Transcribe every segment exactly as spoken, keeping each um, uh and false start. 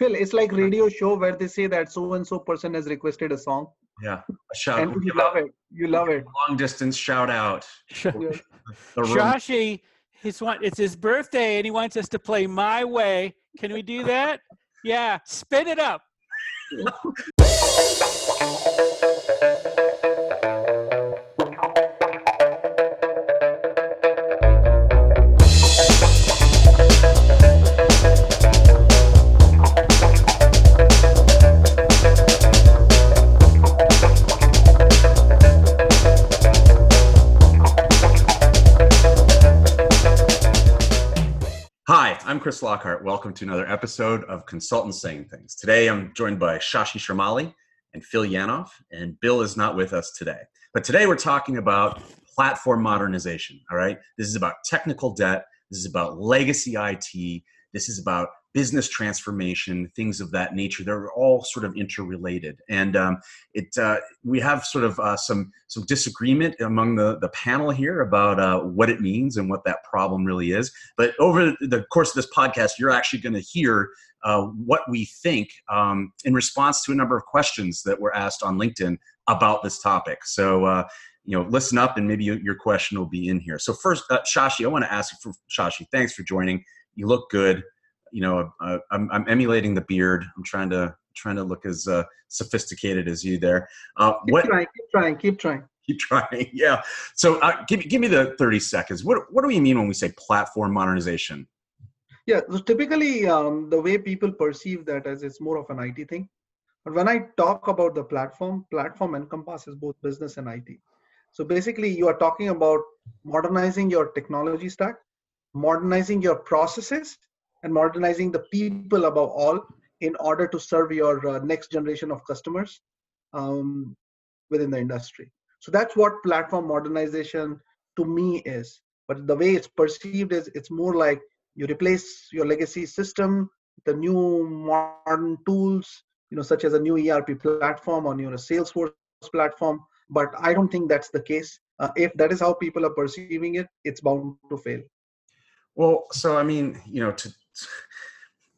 Phil, it's like radio show where they say that so-and-so person has requested a song. Yeah, a shout. And you love it. You love it. Long distance shout out. Shashi, his one, it's his birthday and he wants us to play My Way. Can we do that? Yeah, spin it up. I'm Chris Lockhart. Welcome to another episode of Consultants Saying Things. Today, I'm joined by Shashi Sharmali and Phil Yanoff, and Bill is not with us today. But today, we're talking about platform modernization, all right? This is about technical debt. This is about legacy I T. This is about business transformation, things of that nature. They're all sort of interrelated. And um, it uh, we have sort of uh, some, some disagreement among the, the panel here about uh, what it means and what that problem really is. But over the course of this podcast, you're actually going to hear uh, what we think um, in response to a number of questions that were asked on LinkedIn about this topic. So, uh, you know, listen up and maybe your question will be in here. So first, uh, Shashi, I want to ask you, for Shashi, thanks for joining. You look good. You know, uh, I'm, I'm emulating the beard. I'm trying to trying to look as uh, sophisticated as you there. Uh, keep what, trying, keep trying, keep trying, keep trying. Yeah. So uh, give give me the thirty seconds. What what do we mean when we say platform modernization? Yeah. So typically, um, the way people perceive that as it's more of an I T thing. But when I talk about the platform, platform encompasses both business and I T. So basically, you are talking about modernizing your technology stack, modernizing your processes, and modernizing the people above all in order to serve your uh, next generation of customers um, within the industry. So that's what platform modernization to me is. But the way it's perceived is it's more like you replace your legacy system, the new modern tools, you know, such as a new E R P platform or you know, Salesforce platform. But I don't think that's the case. Uh, if that is how people are perceiving it, it's bound to fail. Well, so, I mean, you know, to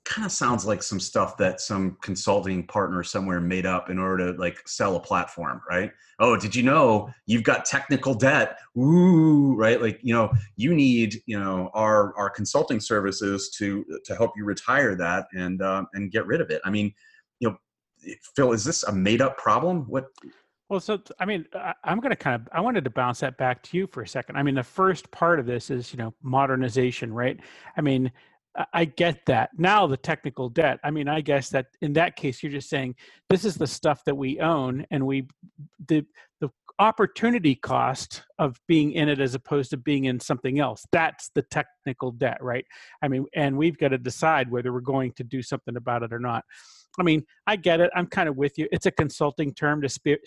kind of sounds like some stuff that some consulting partner somewhere made up in order to like sell a platform, right? Oh, did you know you've got technical debt? Ooh, right? Like, you know, you need, you know, our, our consulting services to, to help you retire that and, um, and get rid of it. I mean, you know, Phil, is this a made up problem? What? Well, so, I mean, I'm going to kind of, I wanted to bounce that back to you for a second. I mean, the first part of this is, you know, modernization, right? I mean, I get that. Now the technical debt, I mean, I guess that in that case, you're just saying, this is the stuff that we own and we, the the opportunity cost of being in it as opposed to being in something else, that's the technical debt, right? I mean, and we've got to decide whether we're going to do something about it or not. I mean, I get it. I'm kind of with you. It's a consulting term to speak.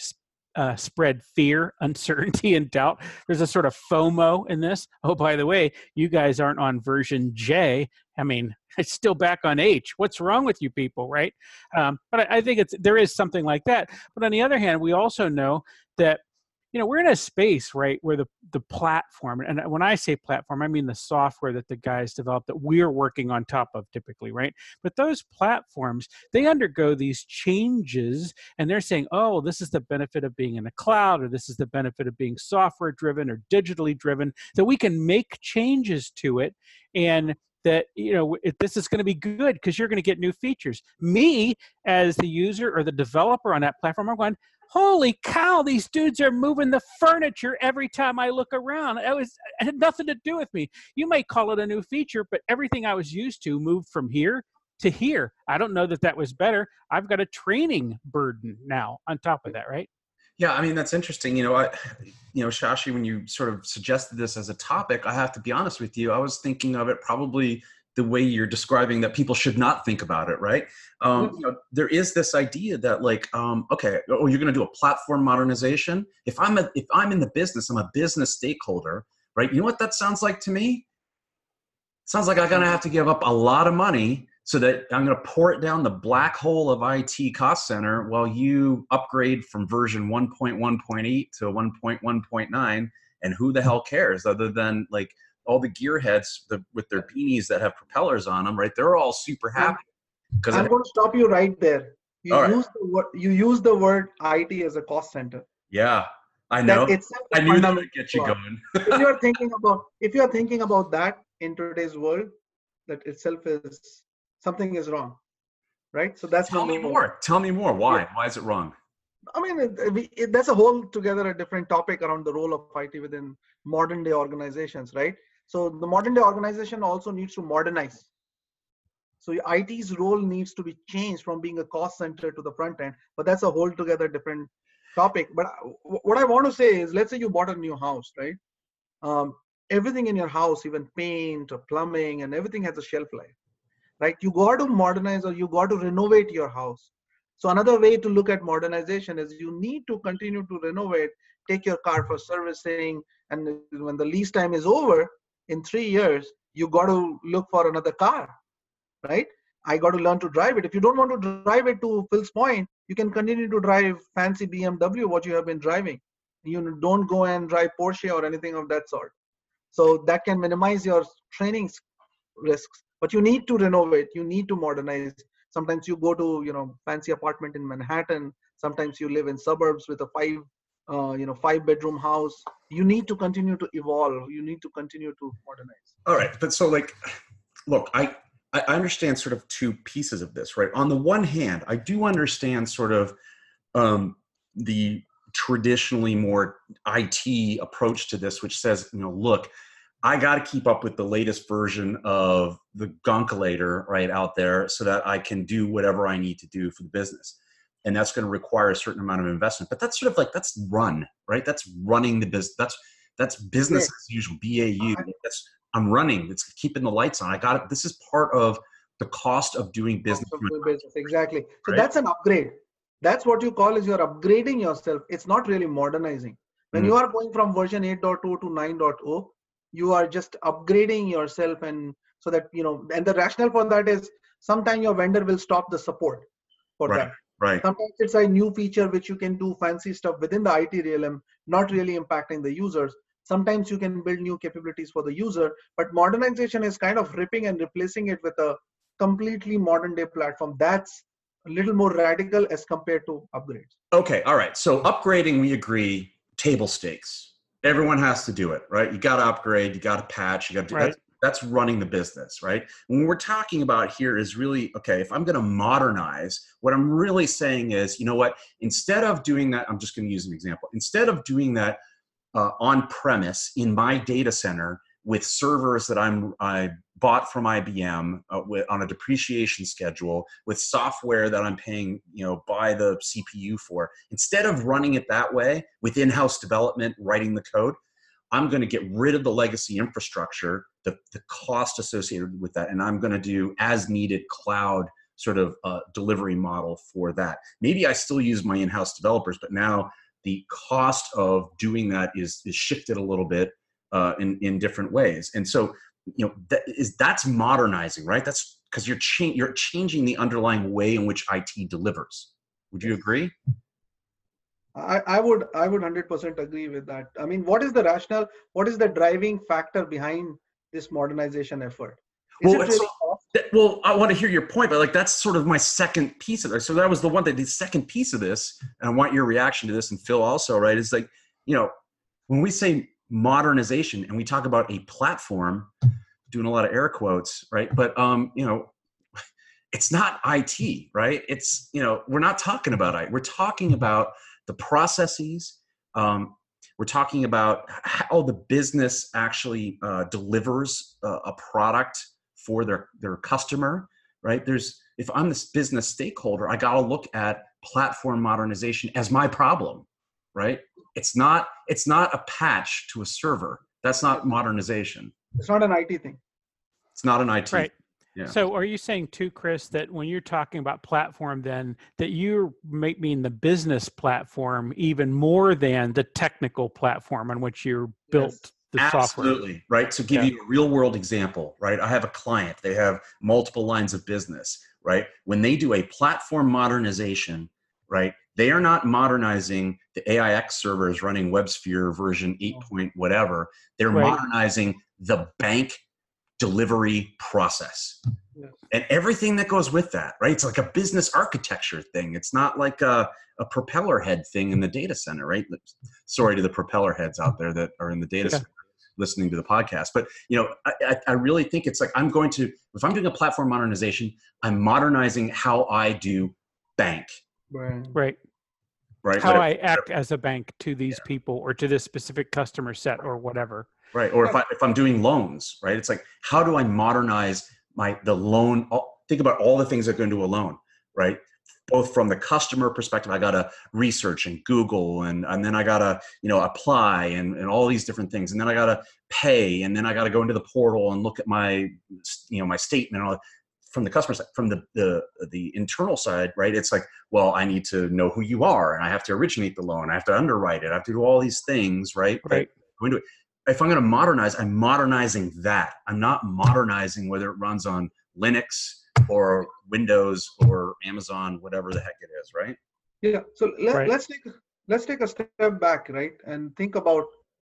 Uh, spread fear, uncertainty, and doubt. There's a sort of FOMO in this. Oh, by the way, you guys aren't on version J. I mean, it's still back on H. What's wrong with you people, right? Um, but I, I think it's there is something like that. But on the other hand, we also know that you know we're in a space, right, where the the platform, and when I say platform, I mean the software that the guys develop that we're working on top of typically, right? But those platforms, they undergo these changes and they're saying, oh, this is the benefit of being in the cloud, or this is the benefit of being software driven or digitally driven, that we can make changes to it and that, you know, if this is going to be good because you're going to get new features. Me as the user or the developer on that platform, I'm going, holy cow, these dudes are moving the furniture every time I look around. It, was, it had nothing to do with me. You may call it a new feature, but everything I was used to moved from here to here. I don't know that that was better. I've got a training burden now on top of that, right? Yeah, I mean, that's interesting. You know, I, you know, Shashi, when you sort of suggested this as a topic, I have to be honest with you, I was thinking of it probably the way you're describing that people should not think about it, right? Um, you know, there is this idea that like, um, okay, oh, you're going to do a platform modernization. If I'm a, if I'm in the business, I'm a business stakeholder, right? You know what that sounds like to me? It sounds like I'm going to have to give up a lot of money so that I'm going to pour it down the black hole of I T cost center while you upgrade from version one point one point eight to one point one point nine. And who the hell cares other than like all the gearheads the, with their beanies that have propellers on them, right? They're all super happy. Because I'm going to stop you right there. You all use right. the word, you use the word I T as a cost center. Yeah, I know. That I knew that would get you going. If you're thinking about, if you're thinking about that in today's world, that itself is something is wrong, right? So that's tell me more. more. Tell me more. Why? Yeah. Why is it wrong? I mean, it, it, that's a whole together a different topic around the role of I T within modern day organizations, right? So the modern day organization also needs to modernize. So I T's role needs to be changed from being a cost center to the front end, but that's a whole together different topic. But what I want to say is, let's say you bought a new house, right? Um, everything in your house, even paint or plumbing and everything has a shelf life, right? You got to modernize or you got to renovate your house. So another way to look at modernization is you need to continue to renovate, take your car for servicing, and when the lease time is over in three years, you got to look for another car, right? I got to learn to drive it. If you don't want to drive it, to Phil's point, you can continue to drive fancy B M W, what you have been driving. You don't go and drive Porsche or anything of that sort. So that can minimize your training risks, but you need to renovate. You need to modernize. Sometimes you go to, you know, fancy apartment in Manhattan. Sometimes you live in suburbs with a five, uh, you know, five bedroom house. You need to continue to evolve. You need to continue to modernize. All right. But so like, look, I, I understand sort of two pieces of this, right? On the one hand, I do understand sort of um, the traditionally more I T approach to this, which says, you know, look, I got to keep up with the latest version of the gunkulator right out there so that I can do whatever I need to do for the business. And that's going to require a certain amount of investment, but that's sort of like, that's run, right? That's running the business. That's, that's business as usual, B A U. That's, I'm running. It's keeping the lights on. I got it. This is part of the cost of doing business. Of doing business. Exactly. So right? That's an upgrade. That's what you call is you're upgrading yourself. It's not really modernizing. When mm-hmm. you are going from version eight point oh to nine point oh, you are just upgrading yourself. And so that, you know, and the rationale for that is sometimes your vendor will stop the support for right. that. Right. Sometimes it's a new feature, which you can do fancy stuff within the I T realm, not really impacting the users. Sometimes you can build new capabilities for the user, but modernization is kind of ripping and replacing it with a completely modern day platform. That's a little more radical as compared to upgrades. Okay. All right. So upgrading, we agree, table stakes. Everyone has to do it, right? You got to upgrade, you got to patch, you got to do right. that. That's running the business, right? When we're talking about here is really, okay, if I'm going to modernize, what I'm really saying is, you know what, instead of doing that, I'm just going to use an example. Instead of doing that, Uh, on premise in my data center with servers that I'm I bought from I B M uh, with, on a depreciation schedule with software that I'm paying, you know, by the C P U for. Instead of running it that way with in-house development, writing the code, I'm going to get rid of the legacy infrastructure, the the cost associated with that, and I'm going to do as needed cloud sort of uh, delivery model for that. Maybe I still use my in-house developers, but now the cost of doing that is, is shifted a little bit uh, in, in different ways. And so, you know, that is, that's modernizing, right? That's because you're, cha- you're changing the underlying way in which I T delivers. Would you agree? I, I would I would one hundred percent agree with that. I mean, what is the rationale? What is the driving factor behind this modernization effort? Is well, it really that, well, I want to hear your point, but like that's sort of my second piece of this. So that was the one that the second piece of this, and I want your reaction to this, and Phil also, right? Is like, you know, when we say modernization and we talk about a platform, doing a lot of air quotes, right? But um, you know, it's not I T, right? It's, you know, we're not talking about it. We're talking about the processes. Um, We're talking about how the business actually uh, delivers uh, a product for their, their customer, right? There's, if I'm this business stakeholder, I got to look at platform modernization as my problem, right? It's not, it's not a patch to a server. That's not modernization. It's not an I T thing. It's not an I T. Right. Yeah. So are you saying too, Chris, that when you're talking about platform, then that you might mean the business platform even more than the technical platform on which you built yes, the absolutely, software? Absolutely, right? So give yeah. you a real world example, right? I have a client, they have multiple lines of business, right? When they do a platform modernization, right? They are not modernizing the A I X servers running WebSphere version eight point whatever. They're right. modernizing the bank delivery process, Yes. And everything that goes with that, right? It's like a business architecture thing. It's not like a, a propeller head thing in the data center, right? Sorry to the propeller heads out there that are in the data okay. center listening to the podcast. But, you know, I, I really think it's like, I'm going to, if I'm doing a platform modernization, I'm modernizing how I do bank. Right. Right. Right. How I act as a bank to these yeah. people or to this specific customer set or whatever. Right. Or if, I, if I'm doing loans, right? It's like, how do I modernize my, the loan? Think about all the things that go into a loan, right? Both from the customer perspective, I got to research and Google, and, and then I got to, you know, apply and, and all these different things. And then I got to pay, and then I got to go into the portal and look at my, you know, my statement and all that. From the customer side, from the, the, the internal side, right? It's like, well, I need to know who you are, and I have to originate the loan. I have to underwrite it. I have to do all these things, right? Right. Go into it. If I'm going to modernize, I'm modernizing that. I'm not modernizing whether it runs on Linux or Windows or Amazon, whatever the heck it is, right? Yeah. So let, right. let's take let's take a step back, right, and think about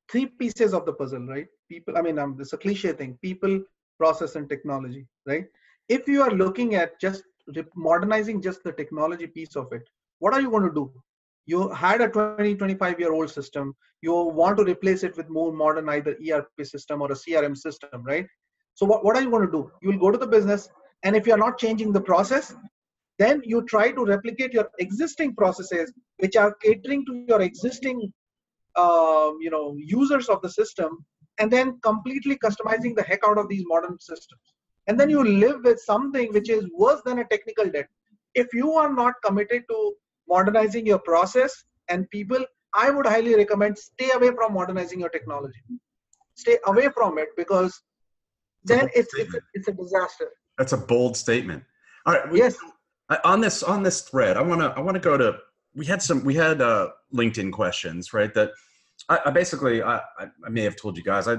three pieces of the puzzle, right? People. I mean, um, this is a cliche thing: people, process, and technology, right? If you are looking at just modernizing just the technology piece of it, what are you going to do? You had a twenty, twenty-five year old system. You want to replace it with more modern, either E R P system or a C R M system, right? So what, what are you going to do? You will go to the business, and if you're not changing the process, then you try to replicate your existing processes, which are catering to your existing um, you know, users of the system, and then completely customizing the heck out of these modern systems. And then you live with something which is worse than a technical debt. If you are not committed to modernizing your process and people, I would highly recommend stay away from modernizing your technology. Stay away from it, because then it's it's a, it's a disaster. That's a bold statement. All right. We, yes. On this on this thread, I wanna I wanna go to we had some we had uh, LinkedIn questions, right? That I, I basically I I may have told you guys, I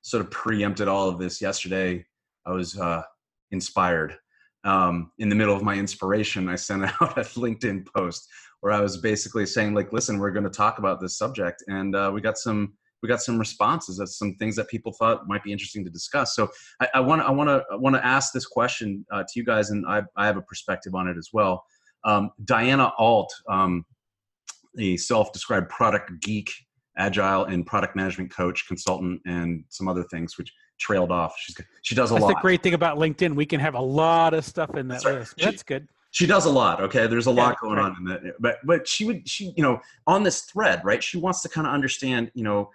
sort of preempted all of this yesterday. I was uh, inspired. Um, in the middle of my inspiration, I sent out a LinkedIn post where I was basically saying, like, listen, we're going to talk about this subject, and uh, we got some we got some responses of some things that people thought might be interesting to discuss. So I want I want to want to ask this question uh, to you guys, and I, I have a perspective on it as well. Um, Diana Alt, um, a self-described product geek, agile and product management coach, consultant, and some other things, which trailed off. She's she does a That's lot. That's the great thing about LinkedIn. We can have a lot of stuff in that That's list. Right. That's she, good. She does a lot. Okay, there's a yeah, lot going right. on in that. But but she would she you know on this thread, right? She wants to kind of understand you know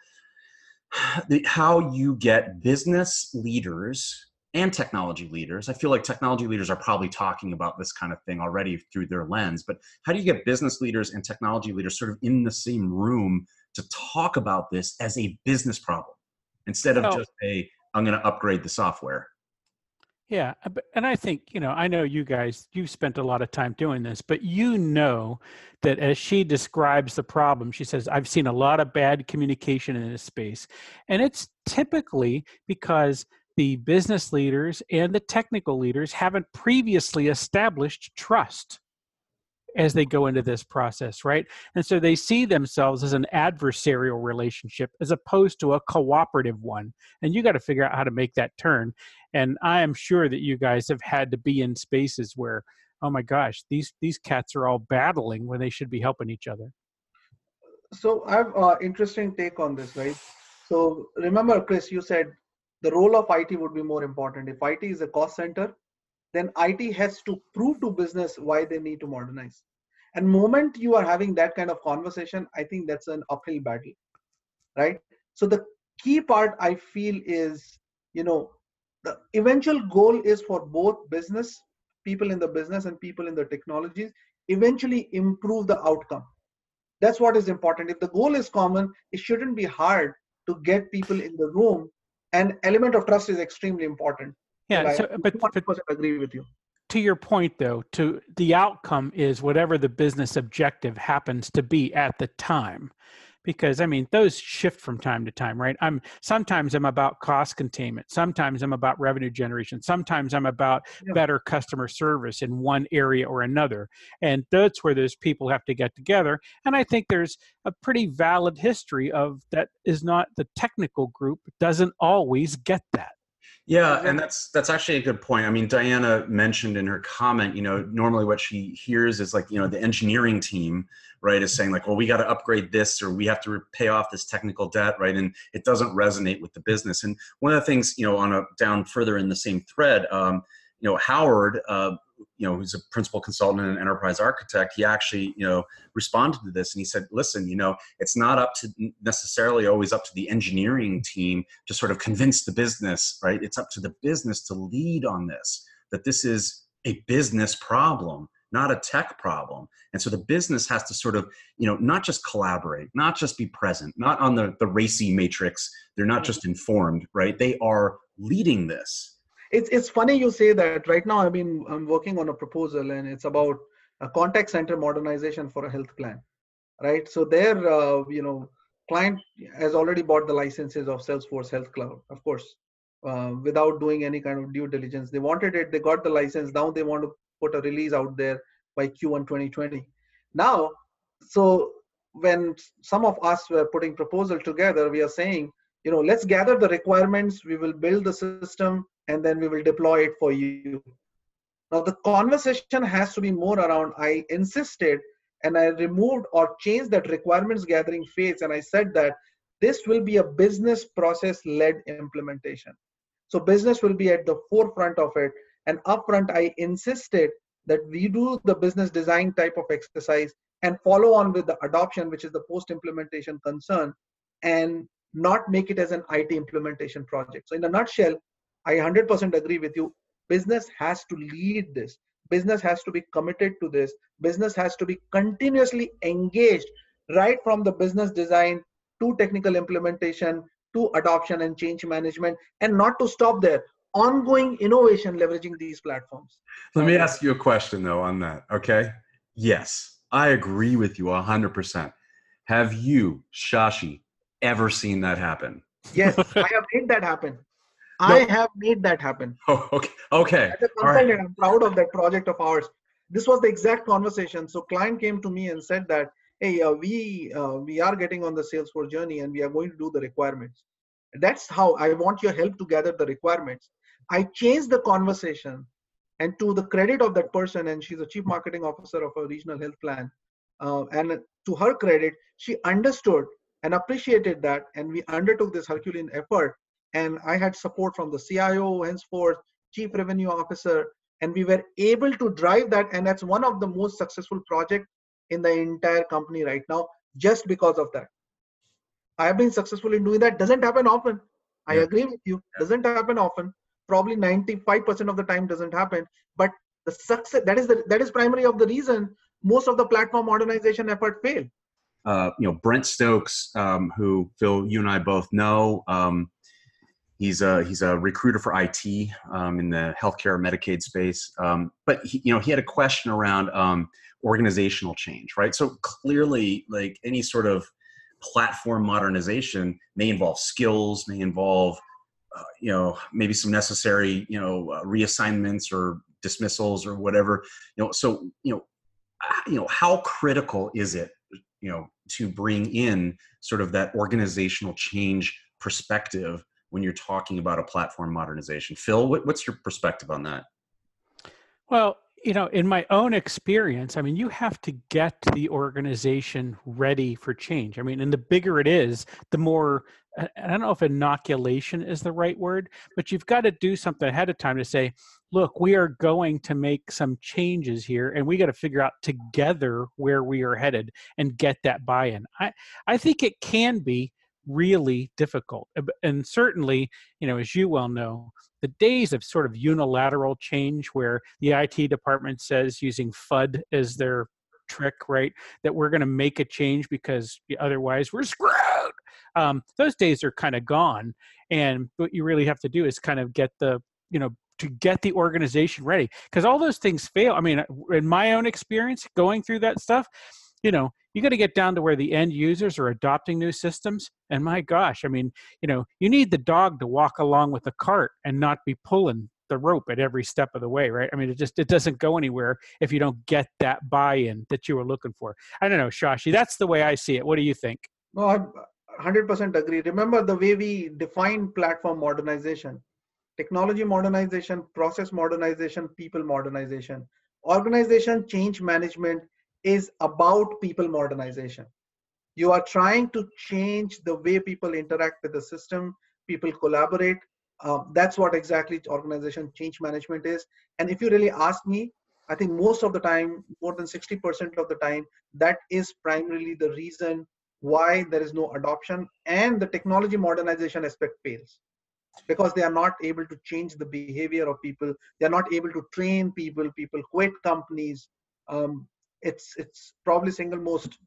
the, how you get business leaders and technology leaders. I feel like technology leaders are probably talking about this kind of thing already through their lens. But how do you get business leaders and technology leaders sort of in the same room to talk about this as a business problem instead of oh. just a I'm going to upgrade the software. Yeah. And I think, you know, I know you guys, you've spent a lot of time doing this, but you know that as she describes the problem, she says, I've seen a lot of bad communication in this space. And it's typically because the business leaders and the technical leaders haven't previously established trust as they go into this process, right? And so they see themselves as an adversarial relationship as opposed to a cooperative one. And you got to figure out how to make that turn. And I am sure that you guys have had to be in spaces where, oh my gosh, these these cats are all battling when they should be helping each other. So I have an interesting take on this, right? So remember, Chris, you said the role of I T would be more important. If I T is a cost center, then I T has to prove to business why they need to modernize. And moment you are having that kind of conversation, I think that's an uphill battle, right? So the key part I feel is, you know, the eventual goal is for both business, people in the business and people in the technologies, eventually improve the outcome. That's what is important. If the goal is common, it shouldn't be hard to get people in the room, and element of trust is extremely important. Yeah, so, but, but agree with you. To your point, though, to the outcome is whatever the business objective happens to be at the time, because I mean those shift from time to time, right? I'm sometimes I'm about cost containment, sometimes I'm about revenue generation, sometimes I'm about yeah. better customer service in one area or another, and that's where those people have to get together. And I think there's a pretty valid history of that is not the technical group doesn't always get that. Yeah, and that's that's actually a good point. I mean, Diana mentioned in her comment, you know, normally what she hears is like, you know, the engineering team, right, is saying like, well, we got to upgrade this, or we have to pay off this technical debt, right? And it doesn't resonate with the business. And one of the things, you know, on a down further in the same thread, um, you know, Howard, uh, you know, who's a principal consultant and an enterprise architect, he actually, you know, responded to this and he said, listen, you know, it's not up to necessarily always up to the engineering team to sort of convince the business, right? It's up to the business to lead on this, that this is a business problem, not a tech problem. And so the business has to sort of, you know, not just collaborate, not just be present, not on the, the racy matrix. They're not just informed, right? They are leading this. It's, it's funny you say that. Right now, I mean, I'm working on a proposal and it's about a contact center modernization for a health plan, right? So there, uh, you know, client has already bought the licenses of Salesforce Health Cloud, of course, uh, without doing any kind of due diligence. They wanted it, they got the license. Now they want to put a release out there by Q one twenty twenty. Now, so when some of us were putting proposal together, we are saying, you know, let's gather the requirements. We will build the system, and then we will deploy it for you. Now the conversation has to be more around, I insisted and I removed or changed that requirements gathering phase. And I said that this will be a business process led implementation. So business will be at the forefront of it. And upfront, I insisted that we do the business design type of exercise and follow on with the adoption, which is the post-implementation concern, and not make it as an I T implementation project. So in a nutshell, I one hundred percent agree with you. Business has to lead this. Business has to be committed to this. Business has to be continuously engaged right from the business design to technical implementation to adoption and change management, and not to stop there. Ongoing innovation leveraging these platforms. Let me ask you a question though on that, okay? Yes, I agree with you one hundred percent. Have you, Shashi, ever seen that happen? Yes, I have made that happen. No. I have made that happen. Oh, okay. Okay. As a consultant, I'm proud of that project of ours. This was the exact conversation. So client came to me and said that, hey, uh, we uh, we are getting on the Salesforce journey and we are going to do the requirements. That's how I want your help to gather the requirements. I changed the conversation, and to the credit of that person, and she's a chief marketing officer of a regional health plan. Uh, and to her credit, she understood and appreciated that. And we undertook this Herculean effort. And I had support from the C I O, henceforth, Chief Revenue Officer, and we were able to drive that. And that's one of the most successful projects in the entire company right now, just because of that. I have been successful in doing that. Doesn't happen often. I yeah. agree with you. Doesn't happen often. Probably ninety-five percent of the time doesn't happen. But the success, that is the, that is primary of the reason most of the platform modernization effort failed. Uh, you know, Brent Stokes, um, who Phil, you and I both know, um, He's a, he's a recruiter for I T um, in the healthcare Medicaid space. Um, but he, you know, he had a question around um, organizational change, right? So clearly, like any sort of platform modernization may involve skills, may involve, uh, you know, maybe some necessary, you know, uh, reassignments or dismissals or whatever. You know, so you know, you know, how critical is it, you know, to bring in sort of that organizational change perspective when you're talking about a platform modernization? Phil, what, what's your perspective on that? Well, you know, in my own experience, I mean, you have to get the organization ready for change. I mean, and the bigger it is, the more, I don't know if inoculation is the right word, but you've got to do something ahead of time to say, look, we are going to make some changes here, and we got to figure out together where we are headed and get that buy-in. I, I think it can be really difficult. And certainly, you know, as you well know, the days of sort of unilateral change where the I T department says, using FUD as their trick, right, that we're going to make a change because otherwise we're screwed. Um, those days are kind of gone. And what you really have to do is kind of get the, you know, to get the organization ready, because all those things fail. I mean, in my own experience going through that stuff, you know, you got to get down to where the end users are adopting new systems. And my gosh, I mean, you know, you need the dog to walk along with the cart and not be pulling the rope at every step of the way, right? I mean, it just, it doesn't go anywhere if you don't get that buy-in that you were looking for. I don't know, Shashi, that's the way I see it. What do you think? No, I one hundred percent agree. Remember the way we define platform modernization. technology modernization, process modernization, people modernization. Organization change management is about people modernization. You are trying to change the way people interact with the system, people collaborate. Uh, that's what exactly organization change management is. And if you really ask me, I think most of the time, more than sixty percent of the time, that is primarily the reason why there is no adoption and the technology modernization aspect fails, because they are not able to change the behavior of people. They're not able to train people, people quit companies. Um, it's it's probably single most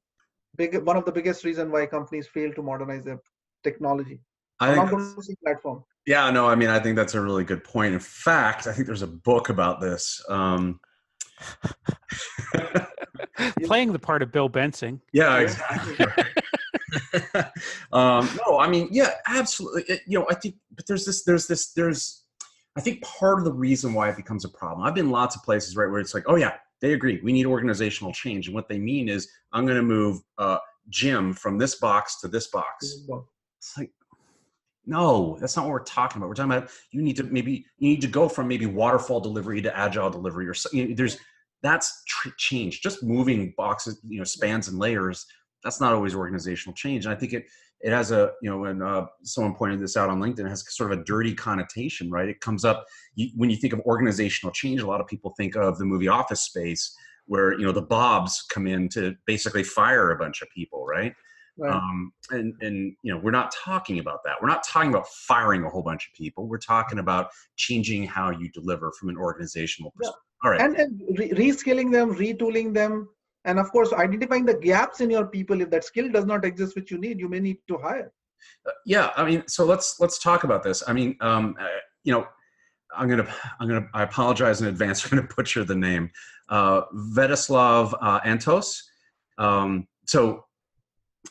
big, one of the biggest reason why companies fail to modernize their technology. I not going to see platform. Yeah, no, I mean, I think that's a really good point. In fact, I think there's a book about this. Um, Playing the part of Bill Bensing. Yeah, exactly. um, no, I mean, yeah, absolutely. It, you know, I think, but there's this, there's this, there's, I think part of the reason why it becomes a problem. I've been lots of places, right, where it's like, oh yeah, they agree, we need organizational change. And what they mean is, I'm going to move uh, Jim from this box to this box. It's like, no, that's not what we're talking about. We're talking about you need to maybe you need to go from maybe waterfall delivery to agile delivery, or you know, there's that's tr- change. Just moving boxes, you know, spans and layers. That's not always organizational change. And I think it it has a you know, and uh, someone pointed this out on LinkedIn. It has sort of a dirty connotation, right? It comes up you, when you think of organizational change. A lot of people think of the movie Office Space, where you know the Bobs come in to basically fire a bunch of people, right? Right. Um, and, and, you know, we're not talking about that. We're not talking about firing a whole bunch of people. We're talking about changing how you deliver from an organizational perspective. Yeah. All right. And, and re- reskilling them, retooling them. And of course, identifying the gaps in your people. If that skill does not exist, which you need, you may need to hire. Uh, yeah. I mean, so let's, let's talk about this. I mean, um, uh, you know, I'm going to, I'm going to, I apologize in advance. I'm going to butcher the name, uh, Vedislav uh, Antos. Um, so,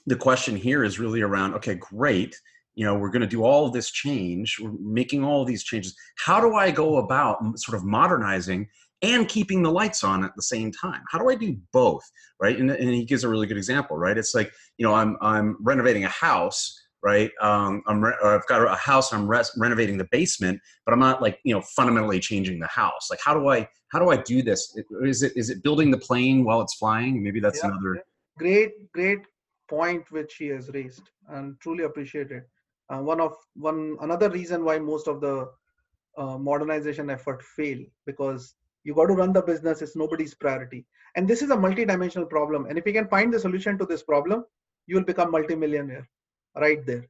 the question here is really around, okay, great. You know, we're going to do all of this change. We're making all of these changes. How do I go about sort of modernizing and keeping the lights on at the same time? How do I do both? Right. And, and he gives a really good example, right? It's like, you know, I'm, I'm renovating a house, right? Um, I'm re- or I've got a house, I'm res- renovating the basement, but I'm not like, you know, fundamentally changing the house. Like, how do I, how do I do this? Is it, is it building the plane while it's flying? Maybe that's yeah, another great, great, point which he has raised, and truly appreciate it. Uh, one of one another reason why most of the uh, modernization effort fail, because you got to run the business. It's nobody's priority, and this is a multi-dimensional problem. And if you can find the solution to this problem, you will become multi-millionaire right there.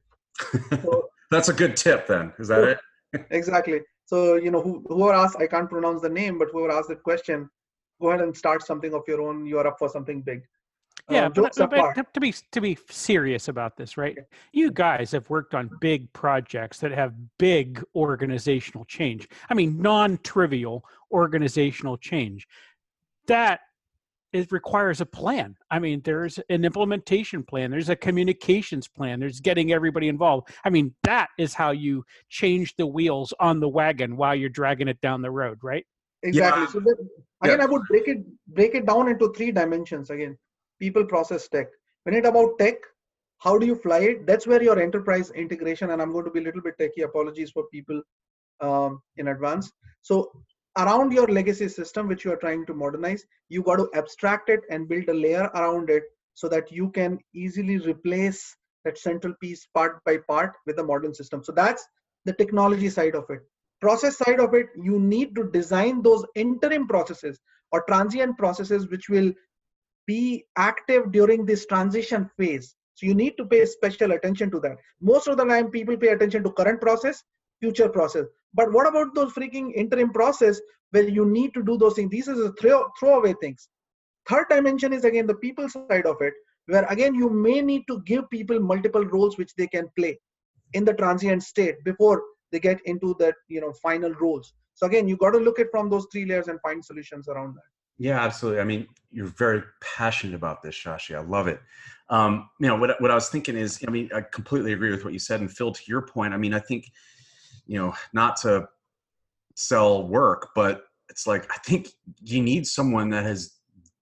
So, that's a good tip, then. Is that so, it? Exactly. So you know, who whoever asked, I can't pronounce the name, but whoever asked that question, go ahead and start something of your own. You are up for something big. Yeah, um, but, but to be to be serious about this, right? Okay. You guys have worked on big projects that have big organizational change. I mean, non-trivial organizational change. That is, requires a plan. I mean, there's an implementation plan. There's a communications plan. There's getting everybody involved. I mean, that is how you change the wheels on the wagon while you're dragging it down the road, right? Exactly. Yeah. So that, again, yeah. I would break it break it down into three dimensions again. People, process, tech. When it's about tech, how do you fly it? That's where your enterprise integration, and I'm going to be a little bit techie, apologies for people um, in advance. So around your legacy system, which you are trying to modernize, you got to abstract it and build a layer around it so that you can easily replace that central piece part by part with a modern system. So that's the technology side of it. Process side of it, you need to design those interim processes or transient processes which will be active during this transition phase. So you need to pay special attention to that. Most of the time people pay attention to current process, future process. But what about those freaking interim process where you need to do those things? These are the throw, throwaway things. Third dimension is again the people side of it, where again you may need to give people multiple roles which they can play in the transient state before they get into that, you know, final roles. So again, you got to look at from those three layers and find solutions around that. Yeah, absolutely. I mean, you're very passionate about this, Shashi. I love it. Um, you know, what what I was thinking is, I mean, I completely agree with what you said. And Phil, to your point, I mean, I think, you know, not to sell work, but it's like, I think you need someone that has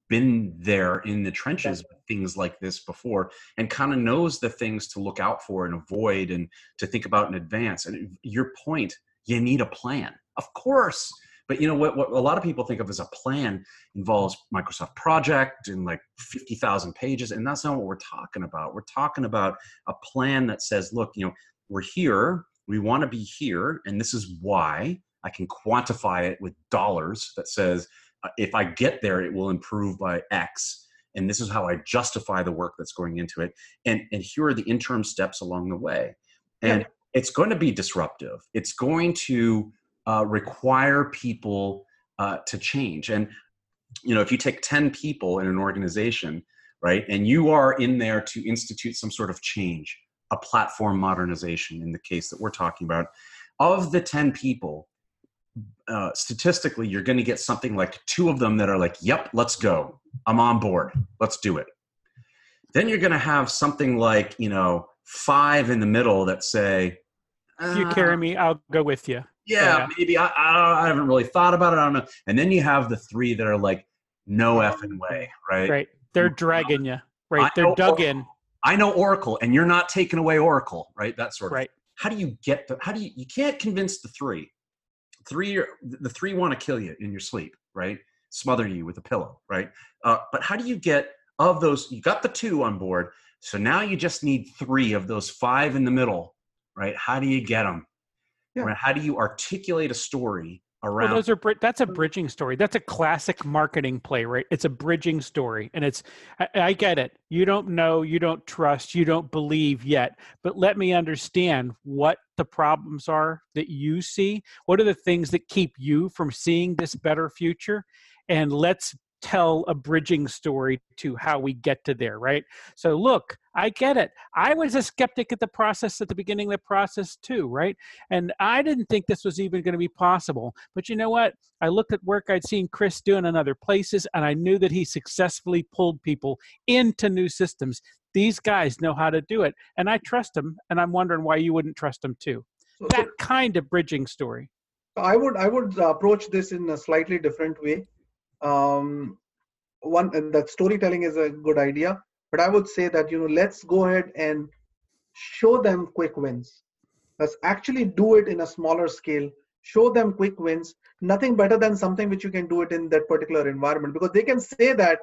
been there in the trenches with things like this before and kind of knows the things to look out for and avoid and to think about in advance. And your point you need a plan. Of course. But you know what, what a lot of people think of as a plan involves Microsoft Project and like fifty thousand pages. And that's not what we're talking about. We're talking about a plan that says, look, you know, we're here, we want to be here. And this is why. I can quantify it with dollars that says, uh, if I get there, it will improve by X. And this is how I justify the work that's going into it. And, and here are the interim steps along the way. And yeah. It's going to be disruptive. It's going to Uh, require people uh, to change. And, you know, if you take ten people in an organization, right, and you are in there to institute some sort of change, a platform modernization in the case that we're talking about, of the ten people, uh, statistically, you're going to get something like two of them that are like, yep, let's go. I'm on board. Let's do it. Then you're going to have something like, you know, five in the middle that say, if you carry me, I'll go with you. Yeah, yeah, maybe. I, I, I haven't really thought about it. I don't know. And then you have the three that are like, no effing way, right? Right. They're dragging you, right? I They're dug Oracle. in. I know Oracle, and you're not taking away Oracle, right? That sort of right. Thing. How do you get the, how do you, you can't convince the three. Three, are, the three want to kill you in your sleep, right? Smother you with a pillow, right? Uh, but how do you get of those, you got the two on board, so now you just need three of those five in the middle, right? How do you get them? Yeah. How do you articulate a story around? Well, those are that's a bridging story. That's a classic marketing play, right? It's a bridging story, and it's I, I get it. You don't know, you don't trust, you don't believe yet, but let me understand what the problems are that you see. What are the things that keep you from seeing this better future? And let's tell a bridging story to how we get to there, right? So look, I get it. I was a skeptic at the process at the beginning of the process too, right? And I didn't think this was even going to be possible. But you know what? I looked at work I'd seen Chris doing in other places, and I knew that he successfully pulled people into new systems. These guys know how to do it, and I trust them, and I'm wondering why you wouldn't trust them too. That kind of bridging story. I would, I would approach this in a slightly different way. Um, one, and that storytelling is a good idea, but I would say that, you know, let's go ahead and show them quick wins. Let's actually do it in a smaller scale, show them quick wins, nothing better than something which you can do it in that particular environment, because they can say that,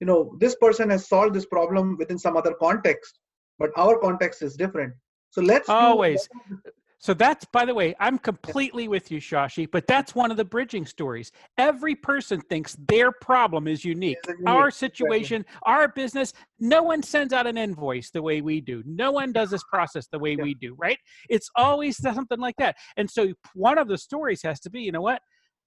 you know, this person has solved this problem within some other context, but our context is different. So let's always. So that's, by the way, I'm completely with you, Shashi, but that's one of the bridging stories. Every person thinks their problem is unique. Our situation, our business, no one sends out an invoice the way we do. No one does this process the way we do, right? It's always something like that. And so one of the stories has to be, you know what?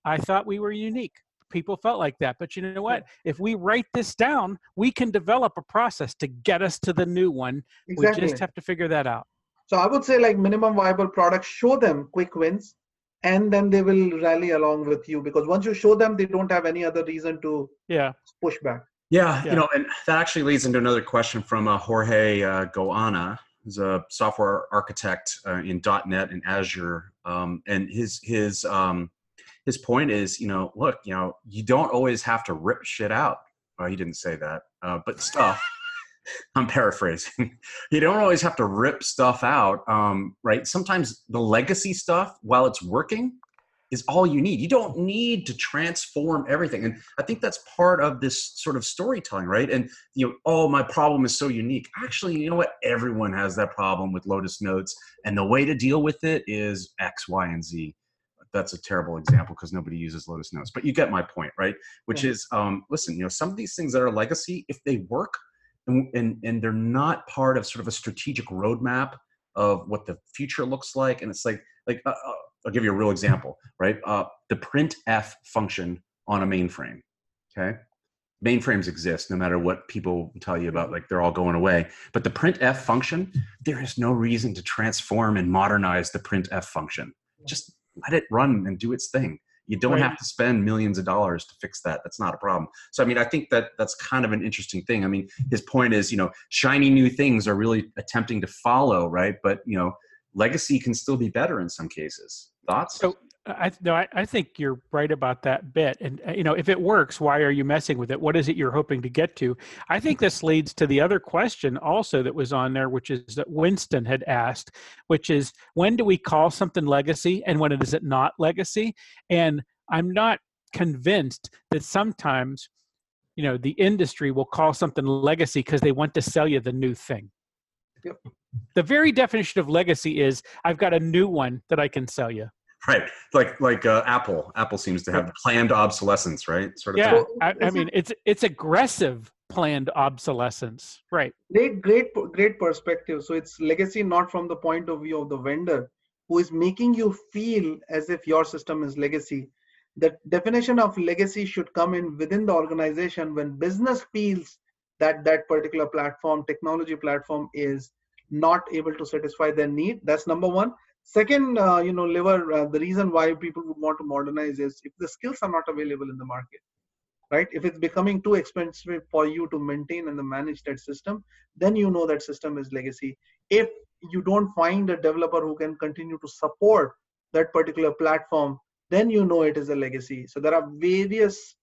I thought we were unique. People felt like that, but you know what? If we write this down, we can develop a process to get us to the new one. Exactly. We just have to figure that out. So I would say, like, minimum viable product, show them quick wins, and then they will rally along with you, because once you show them, they don't have any other reason to yeah. push back. Yeah, yeah, you know, and that actually leads into another question from uh, Jorge uh, Goana, who's a software architect uh, in dot net and Azure, um, and his his um, his point is, you know, look, you know, you don't always have to rip shit out. Well, he didn't say that, uh, but stuff. I'm paraphrasing. You don't always have to rip stuff out, um, right? Sometimes the legacy stuff, while it's working, is all you need. You don't need to transform everything. And I think that's part of this sort of storytelling, right? And, you know, oh, my problem is so unique. Actually, you know what? Everyone has that problem with Lotus Notes. And the way to deal with it is X, Y, and Z. That's a terrible example because nobody uses Lotus Notes. But you get my point, right? Which yeah. is, um, listen, you know, some of these things that are legacy, if they work, And, and and they're not part of sort of a strategic roadmap of what the future looks like. And it's like, like uh, I'll give you a real example, right? Uh, the printf function on a mainframe, okay? Mainframes exist no matter what people tell you about, like they're all going away. But the printf function, there is no reason to transform and modernize the printf function. Just let it run and do its thing. You don't right. have to spend millions of dollars to fix that. That's not a problem. So, I mean, I think that that's kind of an interesting thing. I mean, his point is, you know, shiny new things are really attempting to follow, right? But, you know, legacy can still be better in some cases. Thoughts? So, I, no, I, I think you're right about that bit. And, you know, if it works, why are you messing with it? What is it you're hoping to get to? I think this leads to the other question also that was on there, which is that Winston had asked, which is, when do we call something legacy and when is it not legacy? And I'm not convinced that sometimes, you know, the industry will call something legacy because they want to sell you the new thing. Yep. The very definition of legacy is, I've got a new one that I can sell you. Right, like like uh, Apple. Apple seems to have planned obsolescence, right? Sort of. Yeah, I, I mean, it's it's aggressive planned obsolescence, right? Great, great, great perspective. So it's legacy not from the point of view of the vendor who is making you feel as if your system is legacy. The definition of legacy should come in within the organization when business feels that that particular platform, technology platform, is not able to satisfy their need. That's number one. Second, uh, you know, Liver, uh, the reason why people would want to modernize is if the skills are not available in the market, right? If it's becoming too expensive for you to maintain and manage that system, then you know that system is legacy. If you don't find a developer who can continue to support that particular platform, then you know it is a legacy. So there are various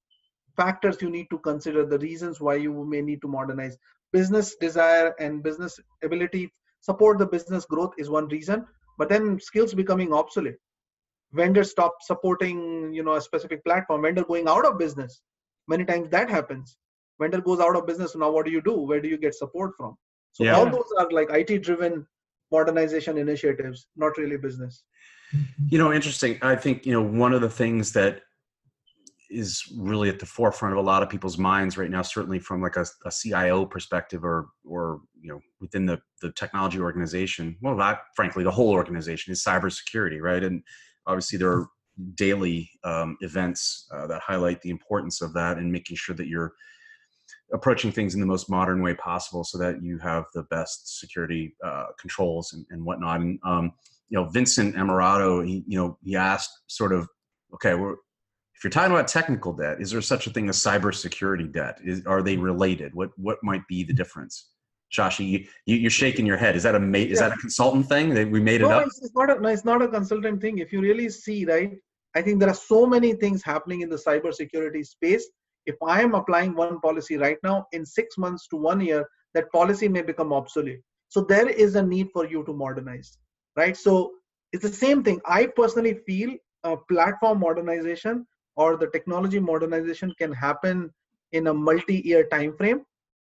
factors you need to consider, the reasons why you may need to modernize. Business desire and business ability, support the business growth is one reason. But then skills becoming obsolete, vendors stop supporting, you know, a specific platform, vendor going out of business. Many times that happens. Vendor goes out of business. Now what do you do? Where do you get support from? So yeah. All those are like I T-driven modernization initiatives, not really business. You know, interesting. I think, you know, one of the things that is really at the forefront of a lot of people's minds right now, certainly from like a, a C I O perspective or, or, you know, within the, the technology organization, well, that frankly, the whole organization is cybersecurity, right? And obviously there are daily um, events uh, that highlight the importance of that and making sure that you're approaching things in the most modern way possible so that you have the best security uh, controls and, and whatnot. And, um, you know, Vincent Amarato, he, you know, he asked sort of, okay, we're, if you're talking about technical debt, is there such a thing as cybersecurity debt? Is, are they related? What what might be the difference? Shashi, you, you're shaking your head. Is that a ma- is yeah. that a consultant thing that we made no, it up? It's, it's not a, no, it's not a consultant thing. If you really see, right, I think there are so many things happening in the cybersecurity space. If I am applying one policy right now, in six months to one year, that policy may become obsolete. So there is a need for you to modernize, right? So it's the same thing. I personally feel uh, platform modernization or the technology modernization can happen in a multi-year time frame,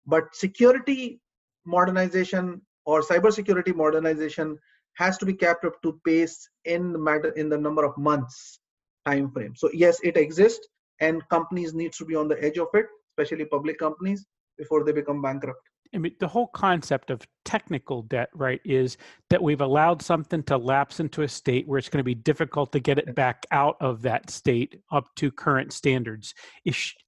but security modernization or cybersecurity modernization has to be kept up to pace in the matter in the number of months time frame. So yes, it exists, and companies need to be on the edge of it, especially public companies, before they become bankrupt. I mean, the whole concept of technical debt, right, is that we've allowed something to lapse into a state where it's going to be difficult to get it back out of that state up to current standards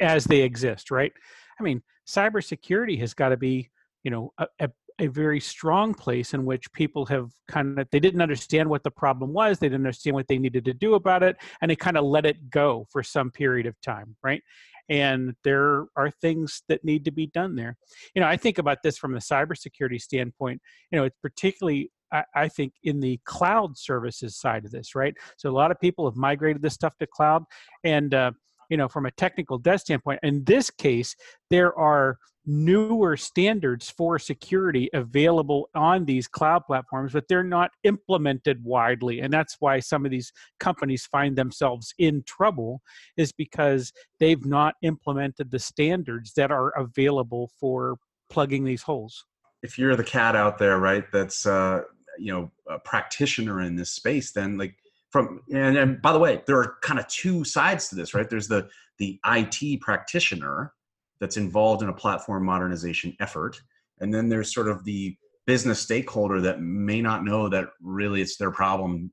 as they exist, right? I mean, cybersecurity has got to be, you know, a, a, a very strong place in which people have kind of, they didn't understand what the problem was, they didn't understand what they needed to do about it, and they kind of let it go for some period of time, right? And there are things that need to be done there. You know, I think about this from the cybersecurity standpoint. You know, it's particularly, I, I think, in the cloud services side of this, right? So a lot of people have migrated this stuff to cloud. And, uh, you know, from a technical debt standpoint, in this case, there are newer standards for security available on these cloud platforms, but they're not implemented widely. And that's why some of these companies find themselves in trouble, is because they've not implemented the standards that are available for plugging these holes. If you're the cat out there, right, that's, uh, you know, a practitioner in this space, then like from, and, and by the way, there are kind of two sides to this, right? There's the, the I T practitioner that's involved in a platform modernization effort. And then there's sort of the business stakeholder that may not know that really it's their problem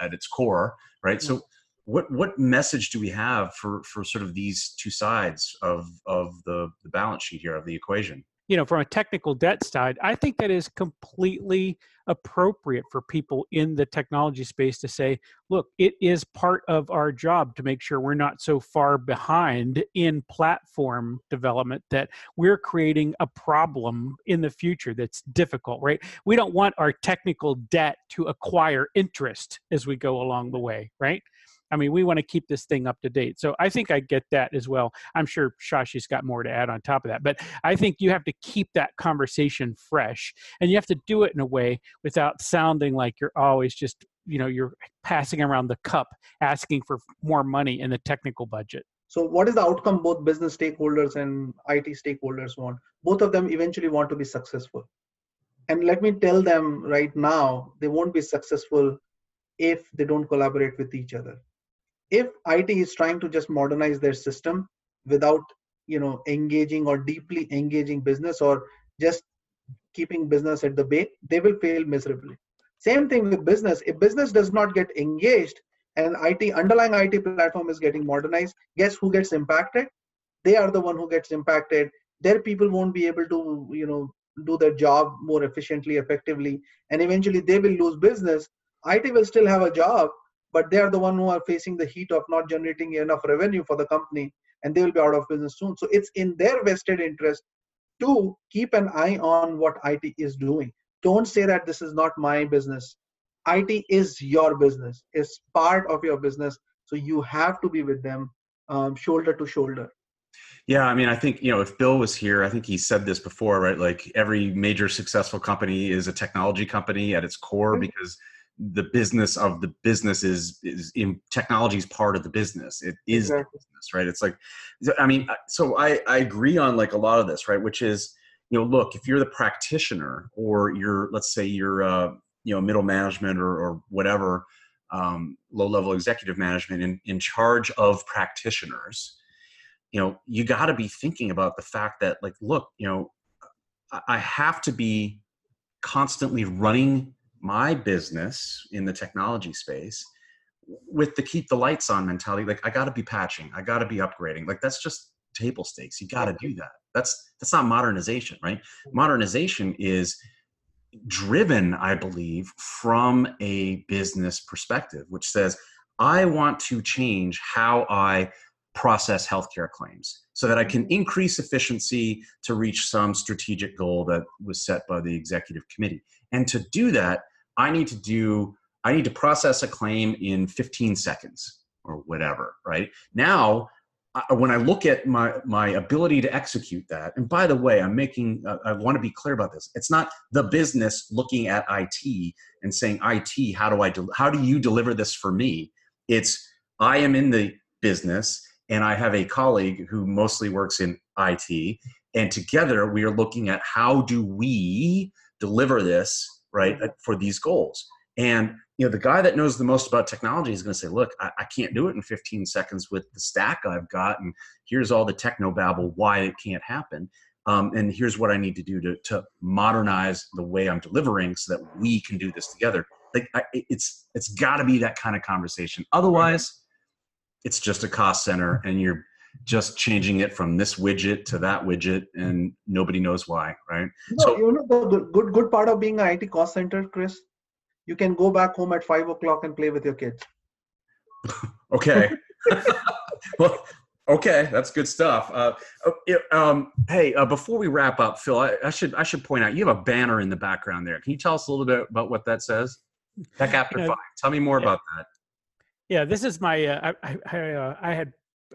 at its core, right? Mm-hmm. So what what message do we have for, for sort of these two sides of, of the, the balance sheet here, of the equation? You know, from a technical debt side, I think that is completely appropriate for people in the technology space to say, look, it is part of our job to make sure we're not so far behind in platform development that we're creating a problem in the future that's difficult, right? We don't want our technical debt to acquire interest as we go along the way, right? I mean, we want to keep this thing up to date. So I think I get that as well. I'm sure Shashi's got more to add on top of that, but I think you have to keep that conversation fresh, and you have to do it in a way without sounding like you're always just, you know, you're passing around the cup, asking for more money in the technical budget. So what is the outcome both business stakeholders and I T stakeholders want? Both of them eventually want to be successful. And let me tell them right now, they won't be successful if they don't collaborate with each other. If I T is trying to just modernize their system without, you know, engaging or deeply engaging business or just keeping business at the bay, they will fail miserably. Same thing with business. If business does not get engaged, and I T, underlying I T platform is getting modernized, guess who gets impacted? They are the one who gets impacted. Their people won't be able to, you know, do their job more efficiently, effectively, and eventually they will lose business. I T will still have a job, but they are the one who are facing the heat of not generating enough revenue for the company, and they will be out of business soon. So it's in their vested interest to keep an eye on what I T is doing. Don't say that this is not my business. I T is your business. It's part of your business. So you have to be with them um, shoulder to shoulder. Yeah. I mean, I think, you know, if Bill was here, I think he said this before, right? Like every major successful company is a technology company at its core, because the business of the business is, is in technology is part of the business. It is exactly. the business, right? It's like, I mean, so I, I agree on like a lot of this, right? Which is, you know, look, if you're the practitioner or you're, let's say you're, uh, you know, middle management or, or whatever, um, low-level executive management in, in charge of practitioners, you know, you got to be thinking about the fact that, like, look, you know, I have to be constantly running my business in the technology space with the keep the lights on mentality. Like, I got to be patching, I got to be upgrading. Like, that's just table stakes. You got to do that. That's that's not modernization, right? Modernization is driven, I believe, from a business perspective, which says, I want to change how I process healthcare claims so that I can increase efficiency to reach some strategic goal that was set by the executive committee. And to do that, I need to do, I need to process a claim in fifteen seconds or whatever, right? Now, when I look at my, my ability to execute that, and by the way, I'm making, uh, I want to be clear about this. It's not the business looking at I T and saying, I T, how do I, de- how do you deliver this for me? It's, I am in the business and I have a colleague who mostly works in I T, and together we are looking at how do we deliver this, right, for these goals. And, you know, the guy that knows the most about technology is going to say, look, I, I can't do it in fifteen seconds with the stack I've got. And here's all the technobabble, why it can't happen. Um, and here's what I need to do to, to modernize the way I'm delivering so that we can do this together. Like, I, it's, it's gotta be that kind of conversation. Otherwise it's just a cost center and you're just changing it from this widget to that widget and nobody knows why. Right. No, so you know, the good, good part of being an I T cost center, Chris, you can go back home at five o'clock and play with your kids. Okay. Well, okay. That's good stuff. Uh, um, hey, uh, before we wrap up, Phil, I, I should, I should point out, you have a banner in the background there. Can you tell us a little bit about what that says? Tech After you know, Five. Tell me more yeah. about that. Yeah, this is my, uh, I, I, uh, I had,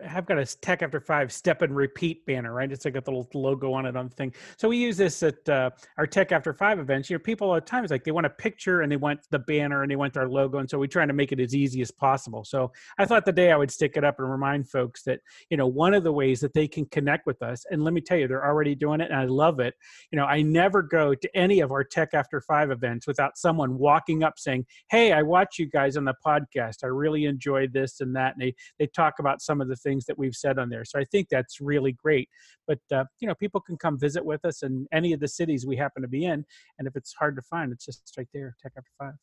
I've got a Tech After Five step and repeat banner, right? It's like a little logo on it on the thing. So we use this at uh, our Tech After Five events. You know, people at times like they want a picture and they want the banner and they want our logo. And so we're trying to make it as easy as possible. So I thought today I would stick it up and remind folks that, you know, one of the ways that they can connect with us, and let me tell you, they're already doing it and I love it. You know, I never go to any of our Tech After Five events without someone walking up saying, hey, I watch you guys on the podcast. I really enjoyed this and that. And they, they talk about some of the things that we've said on there. So I think that's really great. But, uh, you know, people can come visit with us in any of the cities we happen to be in. And if it's hard to find, it's just right there, Tech After Five.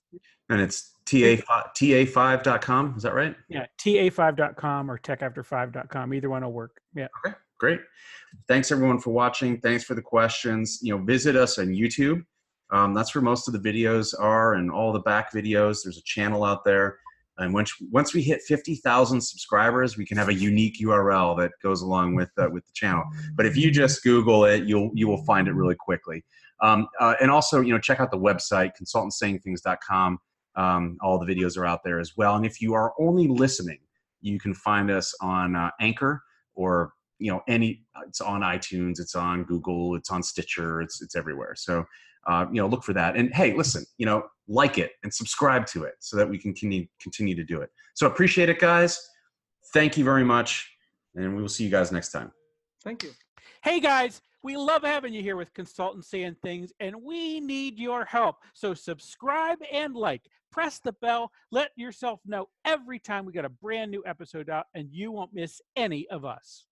And it's T A five dot com, is that right? Yeah, T A five dot com or tech after five dot com. Either one will work. Yeah. Okay, great. Thanks, everyone, for watching. Thanks for the questions. You know, visit us on YouTube. Um, that's where most of the videos are and all the back videos. There's a channel out there. And once once we hit fifty thousand subscribers, we can have a unique U R L that goes along with uh, with the channel. But if you just Google it, you'll you will find it really quickly. Um, uh, and also, you know, check out the website consultants saying things dot com. Um, all the videos are out there as well. And if you are only listening, you can find us on uh, Anchor or, you know, any, it's on iTunes, it's on Google, it's on Stitcher, it's, it's everywhere. So, uh, you know, look for that. And hey, listen, you know, like it and subscribe to it so that we can continue to do it. So appreciate it, guys. Thank you very much. And we will see you guys next time. Thank you. Hey guys, we love having you here with Consultants Saying Things, and we need your help. So subscribe and like, press the bell, let yourself know every time we got a brand new episode out, and you won't miss any of us.